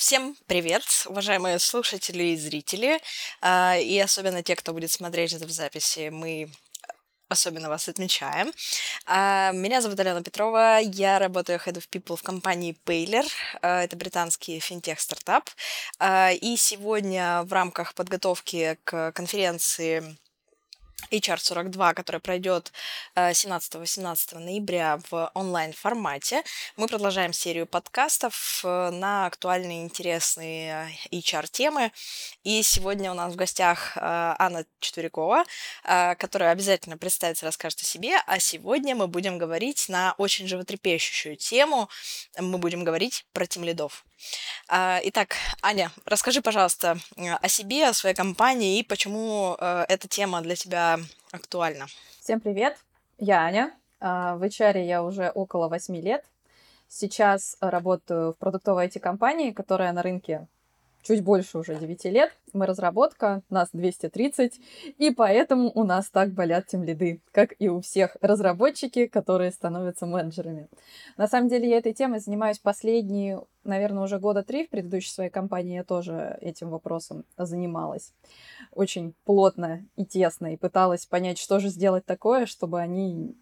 Всем привет, уважаемые слушатели и зрители, и особенно те, кто будет смотреть это в записи, мы особенно вас отмечаем. Меня зовут Алена Петрова, я работаю Head of People в компании Paylr, это британский финтех-стартап, и сегодня в рамках подготовки к конференции HR42, которая пройдет 17-18 ноября в онлайн-формате. Мы продолжаем серию подкастов на актуальные, интересные HR-темы. И сегодня у нас в гостях Анна Четверякова, которая обязательно представится, расскажет о себе. А сегодня мы будем говорить на очень животрепещущую тему. Мы будем говорить про тимлидов. Итак, Аня, расскажи, пожалуйста, о себе, о своей компании и почему эта тема для тебя актуальна. Всем привет, я Аня. В HR я уже около 8 лет. Сейчас работаю в продуктовой IT-компании, которая на рынке чуть больше уже 9 лет. Мы разработка, нас 230, и поэтому у нас так болят тимлиды, как и у всех разработчики, которые становятся менеджерами. На самом деле я этой темой занимаюсь последние, наверное, уже года 3. В предыдущей своей компании я тоже этим вопросом занималась. Очень плотно и тесно, и пыталась понять, что же сделать такое, чтобы они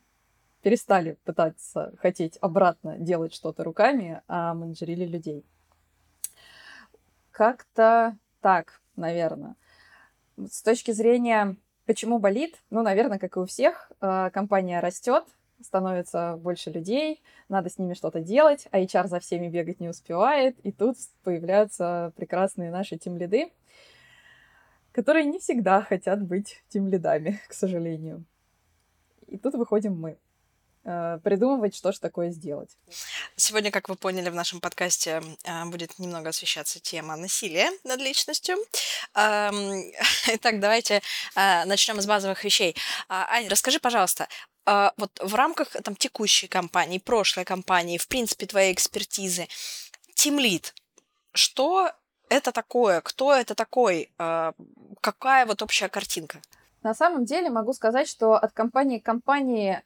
перестали пытаться хотеть обратно делать что-то руками, а менеджерили людей. Как-то так, наверное. С точки зрения, почему болит, наверное, как и у всех, компания растет, становится больше людей, надо с ними что-то делать, а HR за всеми бегать не успевает, и тут появляются прекрасные наши тимлиды, которые не всегда хотят быть тимлидами, к сожалению. И тут выходим мы. Придумывать, что же такое сделать. Сегодня, как вы поняли, в нашем подкасте будет немного освещаться тема насилия над личностью. Итак, давайте начнем с базовых вещей. Аня, расскажи, пожалуйста, вот в рамках текущей компании, прошлой компании, в принципе, твоей экспертизы, тимлид, что это такое, кто это такой, какая вот общая картинка? На самом деле могу сказать, что от компании к компании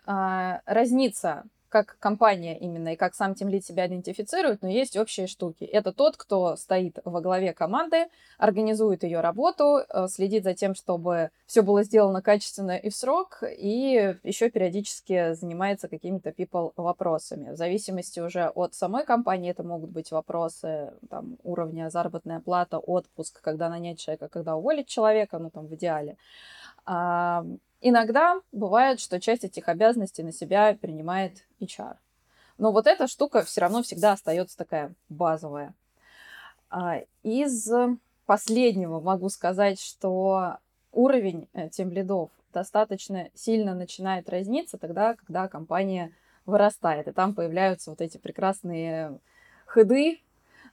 разнится, как компания именно и как сам тимлид себя идентифицирует, но есть общие штуки. Это тот, кто стоит во главе команды, организует ее работу, следит за тем, чтобы все было сделано качественно и в срок, и еще периодически занимается какими-то people вопросами. В зависимости уже от самой компании это могут быть вопросы уровня заработная плата, отпуск, когда нанять человека, когда уволить человека, в идеале. Иногда бывает, что часть этих обязанностей на себя принимает HR. Но вот эта штука все равно всегда остается такая базовая. Из последнего могу сказать, что уровень тимлидов достаточно сильно начинает разниться тогда, когда компания вырастает. И там появляются вот эти прекрасные хеды,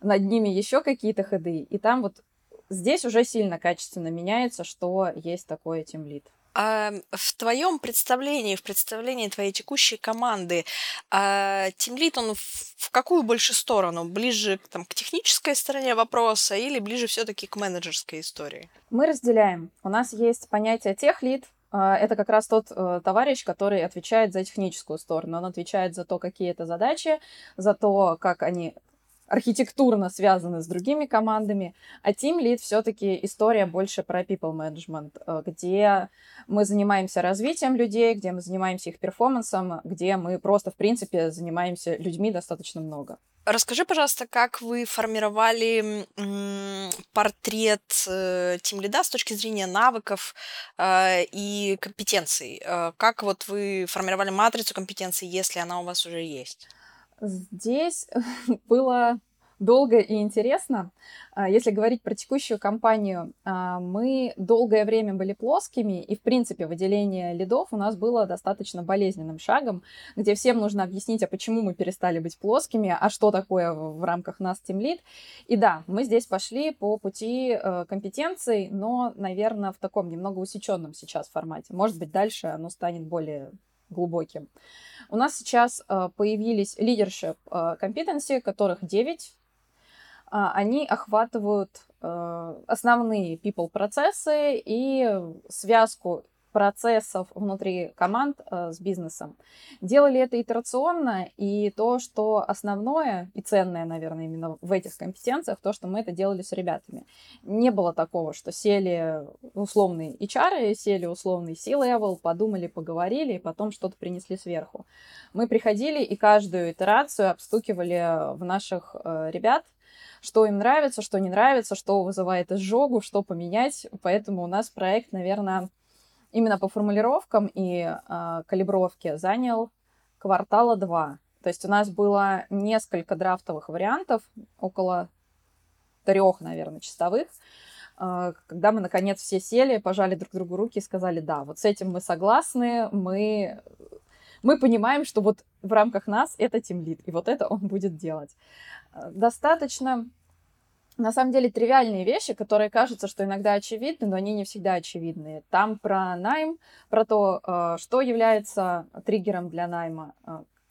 над ними еще какие-то хеды. И там вот здесь уже сильно качественно меняется, что есть такое тимлид. А в твоем представлении, в представлении твоей текущей команды, тимлид, он в какую больше сторону? Ближе к технической стороне вопроса или ближе все-таки к менеджерской истории? Мы разделяем. У нас есть понятие техлид. Это как раз тот товарищ, который отвечает за техническую сторону. Он отвечает за то, какие это задачи, за то, как они архитектурно связаны с другими командами, а TeamLead все-таки история больше про people management, где мы занимаемся развитием людей, где мы занимаемся их перформансом, где мы просто, в принципе, занимаемся людьми достаточно много. Расскажи, пожалуйста, как вы формировали портрет тимлида с точки зрения навыков и компетенций? Как вот вы формировали матрицу компетенций, если она у вас уже есть? Здесь было долго и интересно. Если говорить про текущую компанию, мы долгое время были плоскими, и, в принципе, выделение лидов у нас было достаточно болезненным шагом, где всем нужно объяснить, а почему мы перестали быть плоскими, а что такое в рамках нас тимлид. И да, мы здесь пошли по пути компетенций, но, наверное, в таком немного усеченном сейчас формате. Может быть, дальше оно станет более глубоким. У нас сейчас появились leadership competency, которых 9. Они охватывают основные people-процессы и связку процессов внутри команд с бизнесом. Делали это итерационно, и то, что основное и ценное, наверное, именно в этих компетенциях, то, что мы это делали с ребятами. Не было такого, что сели условные HR, сели условный C-level, подумали, поговорили, и потом что-то принесли сверху. Мы приходили и каждую итерацию обстукивали в наших ребят, что им нравится, что не нравится, что вызывает изжогу, что поменять. Поэтому у нас проект, наверное, именно по формулировкам и калибровке занял 2 квартала. То есть у нас было несколько драфтовых вариантов, около 3, наверное, чистовых, когда мы, наконец, все сели, пожали друг другу руки и сказали, да, вот с этим мы согласны, мы понимаем, что вот в рамках нас это тимлид, и вот это он будет делать. Достаточно... На самом деле тривиальные вещи, которые кажутся, что иногда очевидны, но они не всегда очевидны. Там про найм, про то, что является триггером для найма,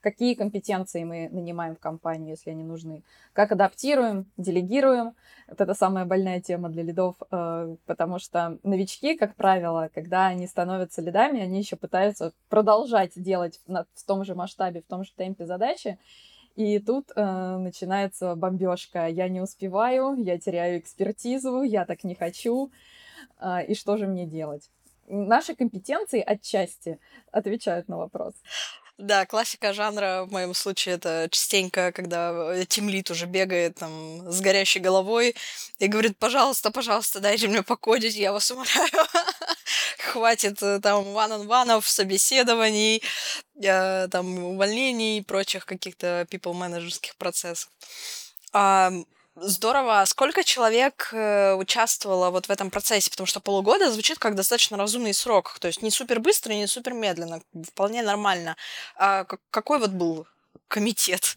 какие компетенции мы нанимаем в компанию, если они нужны, как адаптируем, делегируем. Вот это самая больная тема для лидов, потому что новички, как правило, когда они становятся лидами, они еще пытаются продолжать делать в том же масштабе, в том же темпе задачи. И тут начинается бомбежка. Я не успеваю, я теряю экспертизу, я так не хочу. И что же мне делать? Наши компетенции отчасти отвечают на вопрос. Да, классика жанра в моем случае это частенько, когда тимлид уже бегает там с горящей головой и говорит, пожалуйста, пожалуйста, дайте мне покодить, я вас умоляю. Хватит там one-on-one-ов, собеседований, там увольнений и прочих каких-то people-менеджерских процессов. Здорово. Сколько человек участвовало вот в этом процессе? Потому что полугода звучит как достаточно разумный срок. То есть не супер быстро, не супер медленно. Вполне нормально. А какой вот был комитет?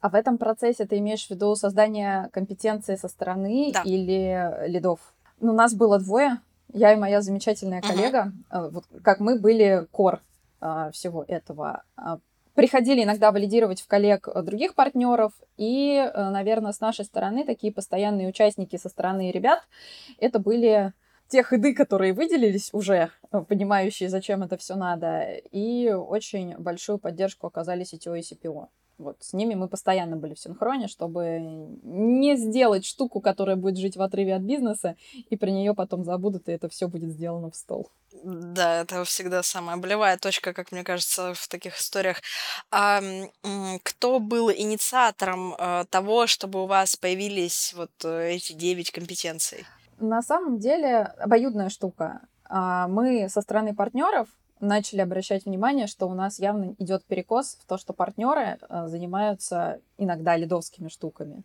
А в этом процессе ты имеешь в виду создание компетенции со стороны да. или лидов? Ну, нас было 2. Я и моя замечательная коллега. Вот как мы были кор всего этого. Приходили иногда валидировать в коллег других партнеров, и, наверное, с нашей стороны такие постоянные участники со стороны ребят, это были те хеды, которые выделились уже, понимающие, зачем это все надо, и очень большую поддержку оказали CTO и CPO. Вот с ними мы постоянно были в синхроне, чтобы не сделать штуку, которая будет жить в отрыве от бизнеса, и про нее потом забудут, и это все будет сделано в стол. Да, это всегда самая болевая точка, как мне кажется, в таких историях. А кто был инициатором того, чтобы у вас появились вот эти 9 компетенций? На самом деле обоюдная штука. Мы со стороны партнеров начали обращать внимание, что у нас явно идет перекос в то, что партнеры занимаются иногда лидовскими штуками.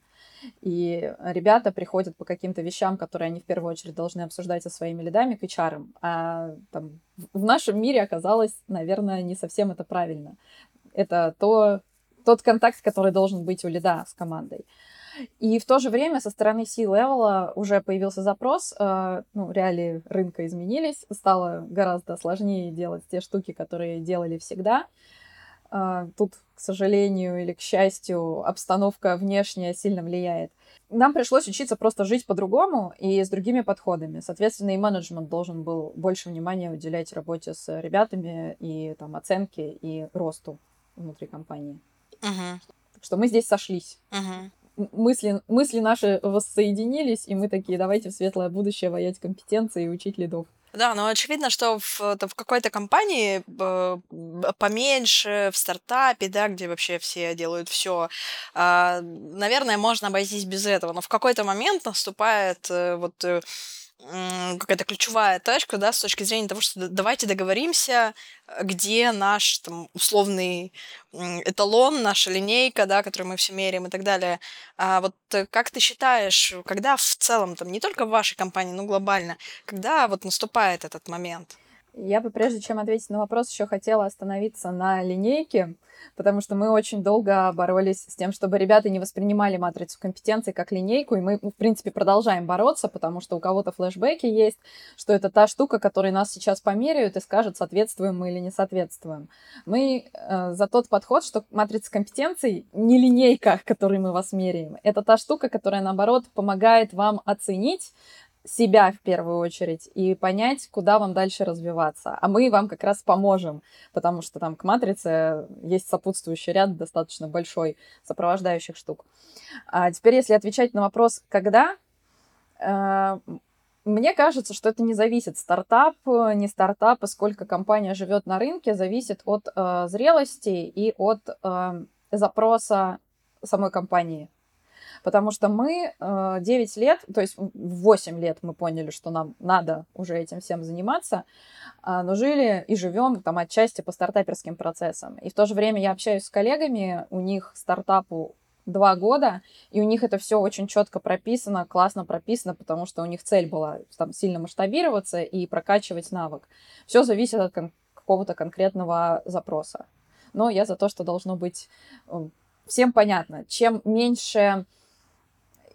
И ребята приходят по каким-то вещам, которые они в первую очередь должны обсуждать со своими лидами, к HR. А там, в нашем мире оказалось, наверное, не совсем это правильно. Это тот контакт, который должен быть у лида с командой. И в то же время со стороны C-level уже появился запрос, ну, реалии рынка изменились, стало гораздо сложнее делать те штуки, которые делали всегда. Тут, к сожалению или к счастью, обстановка внешняя сильно влияет. Нам пришлось учиться просто жить по-другому и с другими подходами. Соответственно, и менеджмент должен был больше внимания уделять работе с ребятами и там, оценке и росту внутри компании. Uh-huh. Так что мы здесь сошлись. Uh-huh. Мысли наши воссоединились, и мы такие, давайте в светлое будущее ваять компетенции и учить лидов. Да, но очевидно, что в какой-то компании поменьше, в стартапе, да, где вообще все делают все, наверное, можно обойтись без этого. Но в какой-то момент наступает вот какая-то ключевая точка, да, с точки зрения того, что давайте договоримся, где наш там, условный эталон, наша линейка, да, которую мы все меряем и так далее. А вот как ты считаешь, когда в целом, там, не только в вашей компании, но глобально, когда вот наступает этот момент? Я бы, прежде чем ответить на вопрос, еще хотела остановиться на линейке, потому что мы очень долго боролись с тем, чтобы ребята не воспринимали матрицу компетенций как линейку, и мы, в принципе, продолжаем бороться, потому что у кого-то флешбеки есть, что это та штука, которой нас сейчас померяют и скажут, соответствуем мы или не соответствуем. Мы за тот подход, что матрица компетенций не линейка, которой мы вас меряем, это та штука, которая, наоборот, помогает вам оценить, себя в первую очередь и понять, куда вам дальше развиваться. А мы вам как раз поможем, потому что там к матрице есть сопутствующий ряд достаточно большой сопровождающих штук. А теперь, если отвечать на вопрос «когда?», мне кажется, что это не зависит стартап, не стартап, а сколько компания живет на рынке, зависит от зрелости и от запроса самой компании. Потому что мы 9 лет, то есть 8 лет мы поняли, что нам надо уже этим всем заниматься, но жили и живем там отчасти по стартаперским процессам. И в то же время я общаюсь с коллегами, у них стартапу 2 года, и у них это все очень четко прописано, классно прописано, потому что у них цель была там сильно масштабироваться и прокачивать навык. Все зависит от какого-то конкретного запроса. Но я за то, что должно быть всем понятно. Чем меньше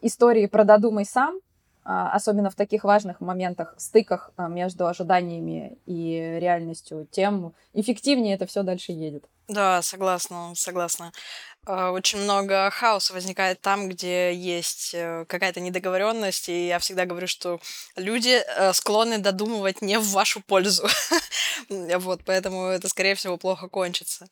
истории про «додумай сам», особенно в таких важных моментах, стыках между ожиданиями и реальностью, тем эффективнее это все дальше едет. Да, согласна. Очень много хаоса возникает там, где есть какая-то недоговоренность, и я всегда говорю, что люди склонны додумывать не в вашу пользу. Вот, поэтому это, скорее всего, плохо кончится.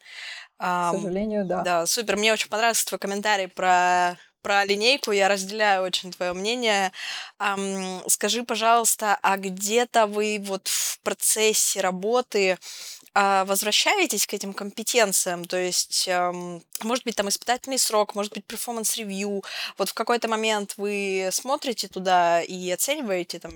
К сожалению, да. Да, супер. Мне очень понравился твой комментарий про линейку, я разделяю очень твое мнение. Скажи, пожалуйста, а где-то вы вот в процессе работы возвращаетесь к этим компетенциям? То есть, может быть, там испытательный срок, может быть, перформанс-ревью. Вот в какой-то момент вы смотрите туда и оцениваете там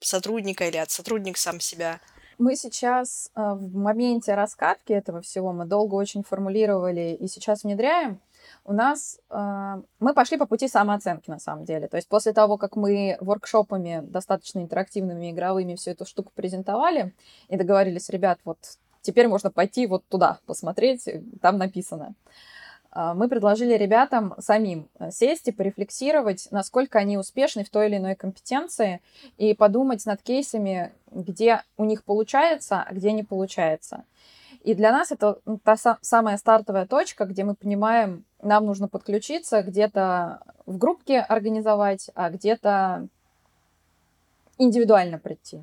сотрудника или сотрудник сам себя? Мы сейчас в моменте раскатки этого всего, мы долго очень формулировали и сейчас внедряем. У нас мы пошли по пути самооценки, на самом деле. То есть после того, как мы воркшопами достаточно интерактивными, игровыми всю эту штуку презентовали и договорились, ребят, вот теперь можно пойти вот туда посмотреть, там написано. Мы предложили ребятам самим сесть и порефлексировать, насколько они успешны в той или иной компетенции, и подумать над кейсами, где у них получается, а где не получается. И для нас это та самая стартовая точка, где мы понимаем, нам нужно подключиться, где-то в группке организовать, а где-то индивидуально прийти.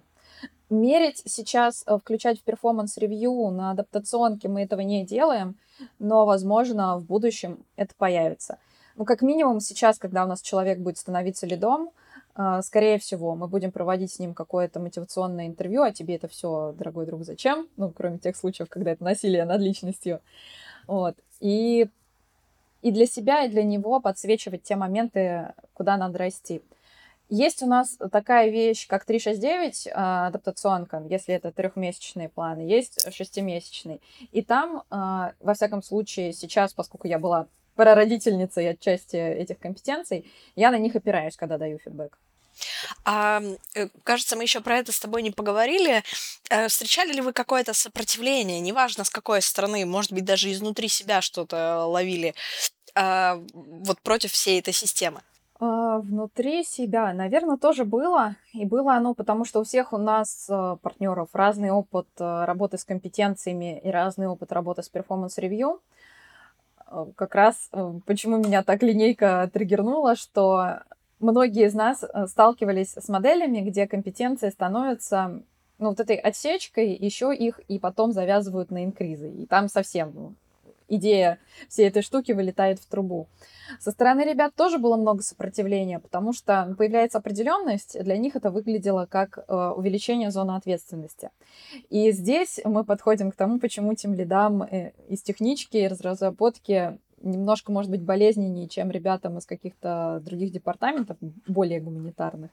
Мерить сейчас, включать в перформанс-ревью на адаптационке мы этого не делаем, но, возможно, в будущем это появится. Ну, как минимум сейчас, когда у нас человек будет становиться лидом, скорее всего, мы будем проводить с ним какое-то мотивационное интервью, а тебе это все, дорогой друг, зачем? Ну, кроме тех случаев, когда это насилие над личностью. Вот. И для себя, и для него подсвечивать те моменты, куда надо расти. Есть у нас такая вещь, как 369 адаптационка, если это 3-месячные планы, есть 6-месячный. И там, во всяком случае, сейчас, поскольку я была прародительницей отчасти этих компетенций, я на них опираюсь, когда даю фидбэк. Кажется, мы еще про это с тобой не поговорили. Встречали ли вы какое-то сопротивление, неважно с какой стороны, может быть, даже изнутри себя что-то ловили, вот против всей этой системы? Внутри себя, наверное, тоже было. И было оно, потому что у всех у нас партнеров разный опыт работы с компетенциями и разный опыт работы с перформанс-ревью. Как раз почему меня так линейка триггернула, что многие из нас сталкивались с моделями, где компетенции становятся вот этой отсечкой, еще их и потом завязывают на инкризы. И там совсем идея всей этой штуки вылетает в трубу. Со стороны ребят тоже было много сопротивления, потому что появляется определенность, для них это выглядело как увеличение зоны ответственности. И здесь мы подходим к тому, почему тимлидам из технички, из разработки немножко, может быть, болезненнее, чем ребятам из каких-то других департаментов, более гуманитарных.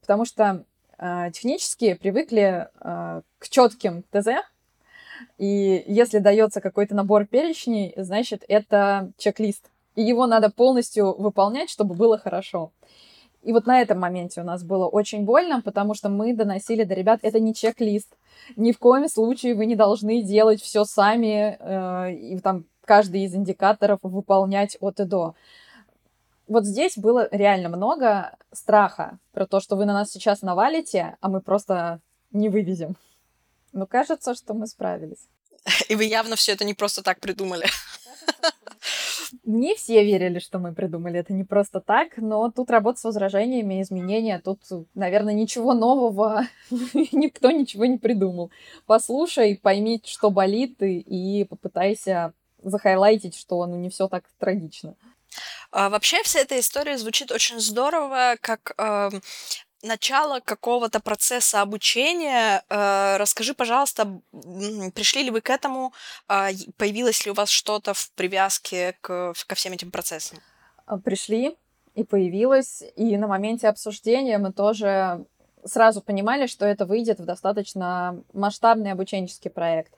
Потому что технически привыкли к четким ТЗ, и если дается какой-то набор перечней, значит, это чек-лист. И его надо полностью выполнять, чтобы было хорошо. И вот на этом моменте у нас было очень больно, потому что мы доносили до ребят, это не чек-лист. Ни в коем случае вы не должны делать все сами, и там каждый из индикаторов выполнять от и до. Вот здесь было реально много страха про то, что вы на нас сейчас навалите, а мы просто не вывезем. Но кажется, что мы справились. И вы явно все это не просто так придумали. не все верили, что мы придумали это не просто так, но тут работа с возражениями, изменения, тут, наверное, ничего нового, никто ничего не придумал. Послушай, пойми, что болит, и попытайся захайлайтить, что ну, не все так трагично. Вообще вся эта история звучит очень здорово, как начало какого-то процесса обучения. Расскажи, пожалуйста, пришли ли вы к этому, появилось ли у вас что-то в привязке ко всем этим процессам? Пришли и появилось, и на моменте обсуждения мы тоже сразу понимали, что это выйдет в достаточно масштабный обученческий проект.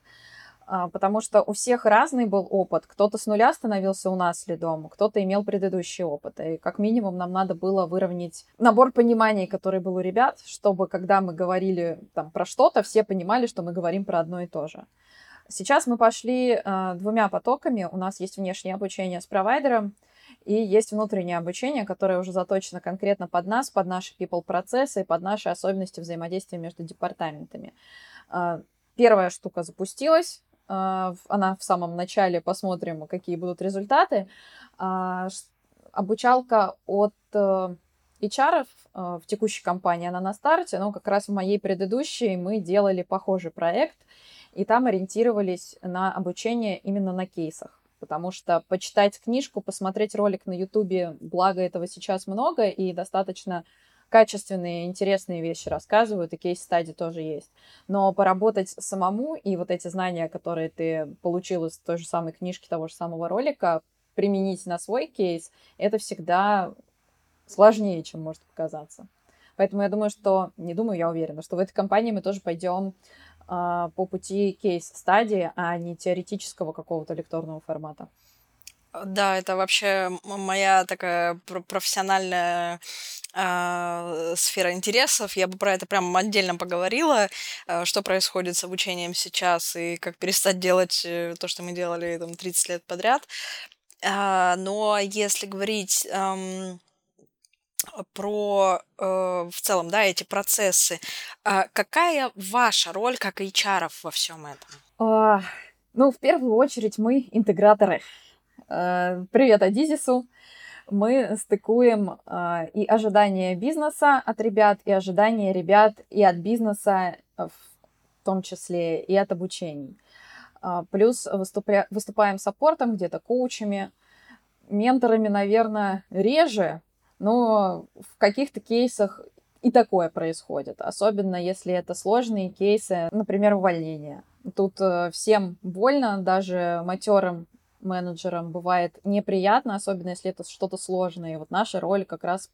Потому что у всех разный был опыт. Кто-то с нуля становился у нас лидом, кто-то имел предыдущий опыт. И как минимум нам надо было выровнять набор пониманий, который был у ребят, чтобы, когда мы говорили там, про что-то, все понимали, что мы говорим про одно и то же. Сейчас мы пошли двумя потоками. У нас есть внешнее обучение с провайдером, и есть внутреннее обучение, которое уже заточено конкретно под нас, под наши people-процессы, под наши особенности взаимодействия между департаментами. Первая штука запустилась. Она в самом начале, посмотрим, какие будут результаты. Обучалка от HR в текущей компании, она на старте, но как раз в моей предыдущей мы делали похожий проект, и там ориентировались на обучение именно на кейсах, потому что почитать книжку, посмотреть ролик на YouTube, благо этого сейчас много, и достаточно качественные, интересные вещи рассказывают, и кейс-стади тоже есть. Но поработать самому и вот эти знания, которые ты получил из той же самой книжки, того же самого ролика, применить на свой кейс, это всегда сложнее, чем может показаться. Поэтому я думаю, что... Не думаю, я уверена, что в этой компании мы тоже пойдем по пути кейс-стади, а не теоретического какого-то лекторного формата. Да, это вообще моя такая профессиональная сфера интересов. Я бы про это прям отдельно поговорила, что происходит с обучением сейчас и как перестать делать то, что мы делали там, 30 лет подряд. Но если говорить про в целом да, эти процессы, какая ваша роль как HR-ов во всем этом? В первую очередь мы интеграторы. Привет Адизису. Мы стыкуем и ожидания бизнеса от ребят, и ожидания ребят и от бизнеса в том числе, и от обучений. Плюс выступаем саппортом, где-то коучами, менторами, наверное, реже, но в каких-то кейсах и такое происходит, особенно если это сложные кейсы, например, увольнения. Тут всем больно, даже матерым менеджерам бывает неприятно, особенно если это что-то сложное. И вот наша роль как раз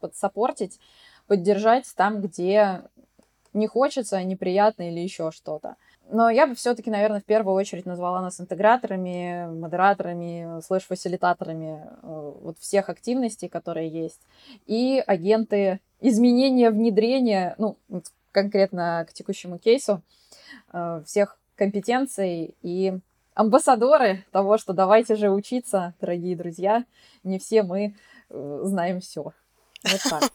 подсаппортить, поддержать там, где не хочется, неприятно или еще что-то. Но я бы все-таки, наверное, в первую очередь назвала нас интеграторами, модераторами, слэш-фасилитаторами вот всех активностей, которые есть. И агенты изменения, внедрения, конкретно к текущему кейсу, всех компетенций и амбассадоры того, что давайте же учиться, дорогие друзья, не все мы знаем все. Вот так.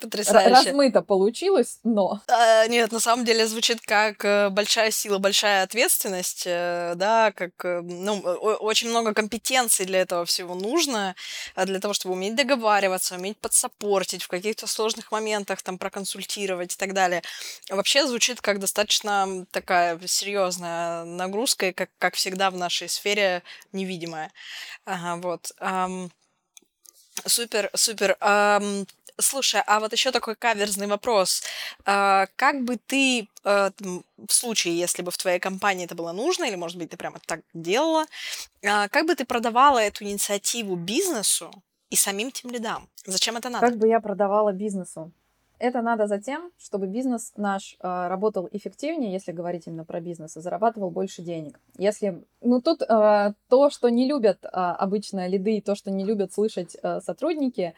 Потрясающе. Размыто получилось, но... Нет, на самом деле звучит как большая сила, большая ответственность, да, как... очень много компетенций для этого всего нужно, для того, чтобы уметь договариваться, уметь подсаппортить, в каких-то сложных моментах там проконсультировать и так далее. Вообще звучит как достаточно такая серьезная нагрузка, и как всегда в нашей сфере невидимая. Ага, вот... Супер, супер. Слушай, а вот еще такой каверзный вопрос. Как бы ты, в случае, если бы в твоей компании это было нужно, или, может быть, ты прямо так делала, как бы ты продавала эту инициативу бизнесу и самим тимлидам? Зачем это надо? Как бы я продавала бизнесу? Это надо затем, чтобы бизнес наш работал эффективнее, если говорить именно про бизнес, и зарабатывал больше денег. Если, тут то, что не любят обычно лиды, и то, что не любят слышать сотрудники,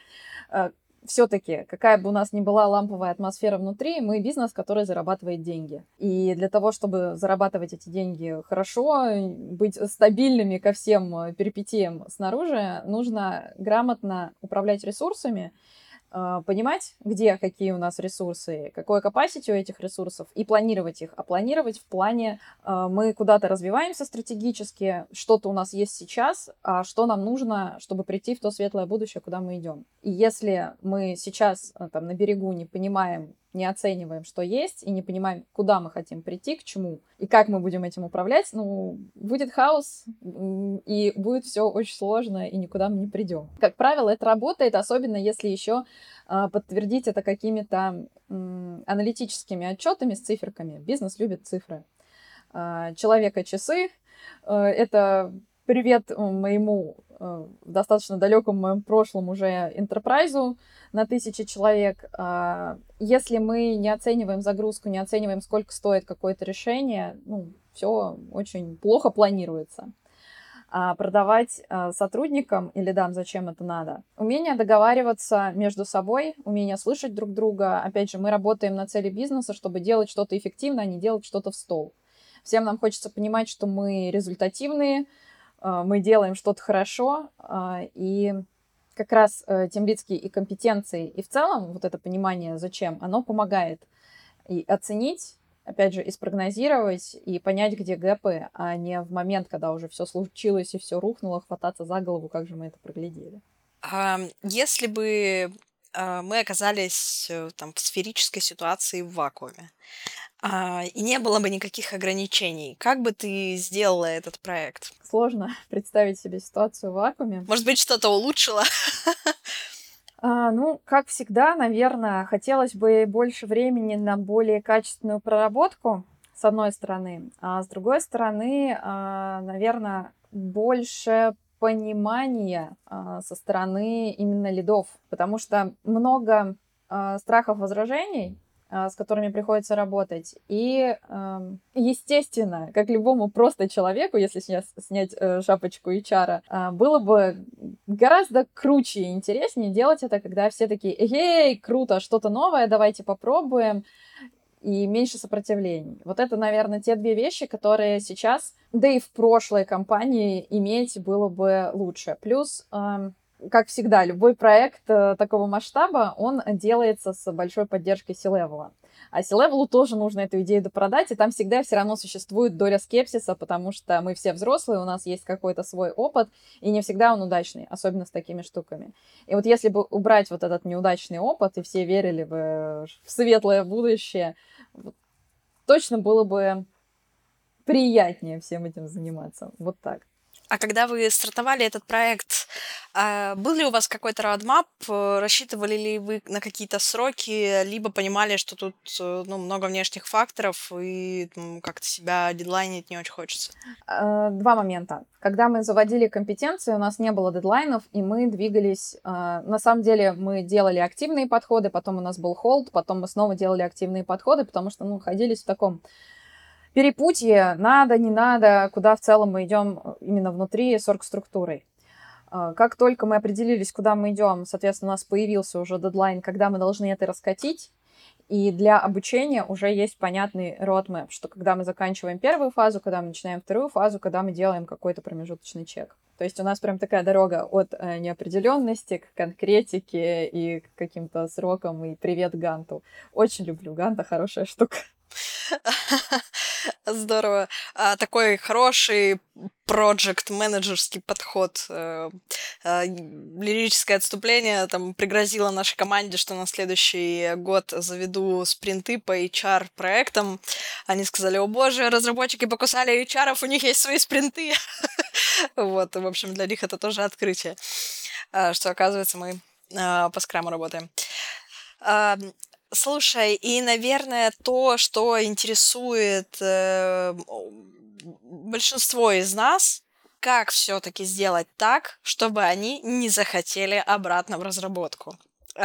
все-таки, какая бы у нас ни была ламповая атмосфера внутри, мы бизнес, который зарабатывает деньги. И для того, чтобы зарабатывать эти деньги хорошо, быть стабильными ко всем перипетиям снаружи, нужно грамотно управлять ресурсами, понимать, где какие у нас ресурсы, какой capacity у этих ресурсов, и планировать их. А планировать в плане мы куда-то развиваемся стратегически, что-то у нас есть сейчас, а что нам нужно, чтобы прийти в то светлое будущее, куда мы идем. И если мы сейчас там на берегу не понимаем, не оцениваем, что есть, и не понимаем, куда мы хотим прийти, к чему, и как мы будем этим управлять, ну, будет хаос, и будет все очень сложно, и никуда мы не придем. Как правило, это работает, особенно если еще подтвердить это какими-то аналитическими отчетами с циферками. Бизнес любит цифры. Человека часы — это привет моему достаточно далеком моем прошлом уже энтерпрайзу на 1000 человек. Если мы не оцениваем загрузку, не оцениваем, сколько стоит какое-то решение, ну, все очень плохо планируется. А продавать сотрудникам или дам, зачем это надо? Умение договариваться между собой, умение слышать друг друга. Опять же, мы работаем на цели бизнеса, чтобы делать что-то эффективно, а не делать что-то в стол. Всем нам хочется понимать, что мы результативные, мы делаем что-то хорошо, и как раз тимлидские и компетенции, и в целом вот это понимание, зачем, оно помогает и оценить, опять же, и спрогнозировать, и понять, где гэпы, а не в момент, когда уже все случилось и все рухнуло, хвататься за голову, как же мы это проглядели. Если бы мы оказались там, в сферической ситуации в вакууме, и не было бы никаких ограничений. Как бы ты сделала этот проект? Сложно представить себе ситуацию в вакууме. Может быть, что-то улучшила? Ну, как всегда, наверное, хотелось бы больше времени на более качественную проработку, с одной стороны. А с другой стороны, наверное, больше понимания со стороны именно лидов. Потому что много страхов, возражений, с которыми приходится работать. И, естественно, как любому просто человеку, если снять шапочку HR, было бы гораздо круче и интереснее делать это, когда все такие: «Эй, круто, что-то новое, давайте попробуем», и меньше сопротивлений. Вот это, наверное, те две вещи, которые сейчас, да и в прошлой компании иметь было бы лучше. Плюс... Как всегда, любой проект такого масштаба, он делается с большой поддержкой C-левела. А C-левелу тоже нужно эту идею допродать, и там всегда все равно существует доля скепсиса, потому что мы все взрослые, у нас есть какой-то свой опыт, и не всегда он удачный, особенно с такими штуками. И вот если бы убрать вот этот неудачный опыт, и все верили бы в светлое будущее, точно было бы приятнее всем этим заниматься. Вот так. А когда вы стартовали этот проект, был ли у вас какой-то roadmap, рассчитывали ли вы на какие-то сроки, либо понимали, что тут много внешних факторов и как-то себя дедлайнить не очень хочется? Два момента. Когда мы заводили компетенции, у нас не было дедлайнов, и мы двигались... На самом деле мы делали активные подходы, потом у нас был холд, потом мы снова делали активные подходы, потому что находились в таком... перепутье, надо, не надо, куда в целом мы идем именно внутри с оргструктурой. Как только мы определились, куда мы идем, соответственно, у нас появился уже дедлайн, когда мы должны это раскатить, и для обучения уже есть понятный roadmap, что когда мы заканчиваем первую фазу, когда мы начинаем вторую фазу, когда мы делаем какой-то промежуточный чек. То есть у нас прям такая дорога от неопределенности к конкретике и к каким-то срокам, и привет Ганту. Очень люблю Ганта, хорошая штука. Здорово. Такой хороший проджект-менеджерский подход. Лирическое отступление там пригрозило нашей команде, что на следующий год заведу спринты по HR-проектам. Они сказали: «О боже, разработчики покусали HR-ов, у них есть свои спринты». Вот, в общем, для них это тоже открытие, что, оказывается, мы по скраму работаем. Слушай, и, наверное, то, что интересует большинство из нас, как все-таки сделать так, чтобы они не захотели обратно в разработку?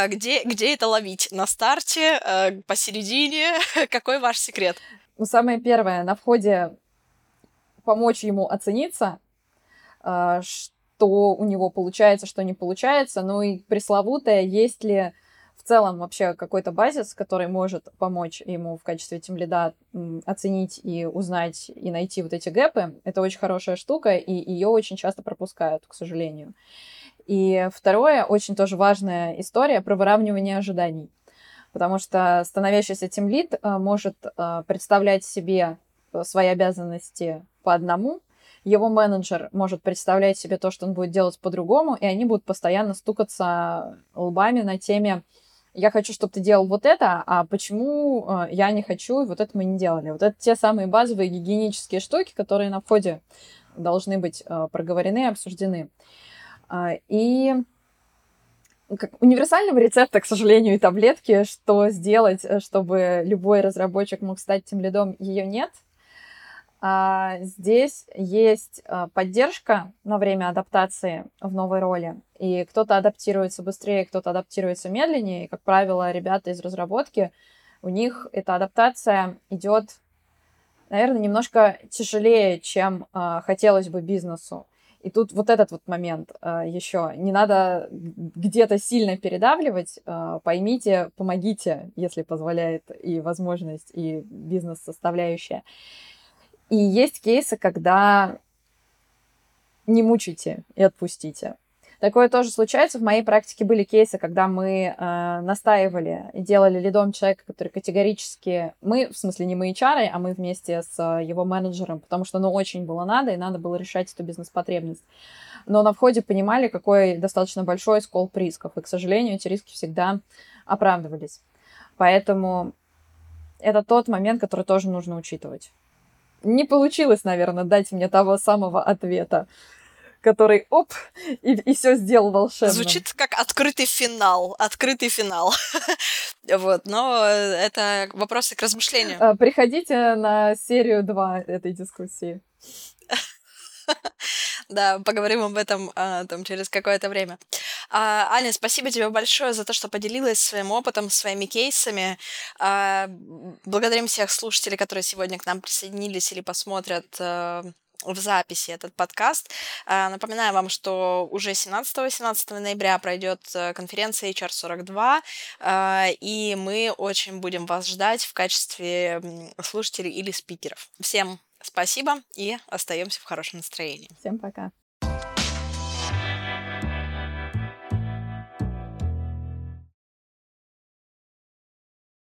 Где это ловить? На старте? Посередине? Какой ваш секрет? Ну, самое первое, на входе помочь ему оцениться, что у него получается, что не получается, ну и пресловутое, есть ли... В целом вообще какой-то базис, который может помочь ему в качестве тимлида оценить и узнать, и найти вот эти гэпы, это очень хорошая штука, и ее очень часто пропускают, к сожалению. И второе, очень тоже важная история про выравнивание ожиданий. Потому что становящийся тимлид может представлять себе свои обязанности по одному, его менеджер может представлять себе то, что он будет делать по-другому, и они будут постоянно стукаться лбами на теме «я хочу, чтобы ты делал вот это, а почему я не хочу, и вот это мы не делали». Вот это те самые базовые гигиенические штуки, которые на входе должны быть проговорены и обсуждены. И... универсального рецепта, к сожалению, и таблетки, что сделать, чтобы любой разработчик мог стать тимлидом, ее нет. Здесь есть поддержка на время адаптации в новой роли. И кто-то адаптируется быстрее, кто-то адаптируется медленнее. И, как правило, ребята из разработки, у них эта адаптация идет, наверное, немножко тяжелее, чем хотелось бы бизнесу. И тут вот этот вот момент еще. Не надо где-то сильно передавливать. Поймите, помогите, если позволяет и возможность, и бизнес-составляющая. И есть кейсы, когда не мучайте и отпустите. Такое тоже случается. В моей практике были кейсы, когда мы настаивали и делали лидом человека, который категорически... Мы, в смысле, не мы HR, а мы вместе с его менеджером, потому что, ну, очень было надо, и надо было решать эту бизнес-потребность. Но на входе понимали, какой достаточно большой сколп рисков. И, к сожалению, эти риски всегда оправдывались. Поэтому это тот момент, который тоже нужно учитывать. Не получилось, наверное, дать мне того самого ответа, который оп, и все сделал волшебно. Звучит как открытый финал. Вот, но это вопросы к размышлению. Приходите на серию 2 этой дискуссии. Да, поговорим об этом там, через какое-то время. Аня, спасибо тебе большое за то, что поделилась своим опытом, своими кейсами. Благодарим всех слушателей, которые сегодня к нам присоединились или посмотрят в записи этот подкаст. Напоминаю вам, что уже 17-18 ноября пройдет конференция HR42, и мы очень будем вас ждать в качестве слушателей или спикеров. Всем спасибо и остаемся в хорошем настроении. Всем пока.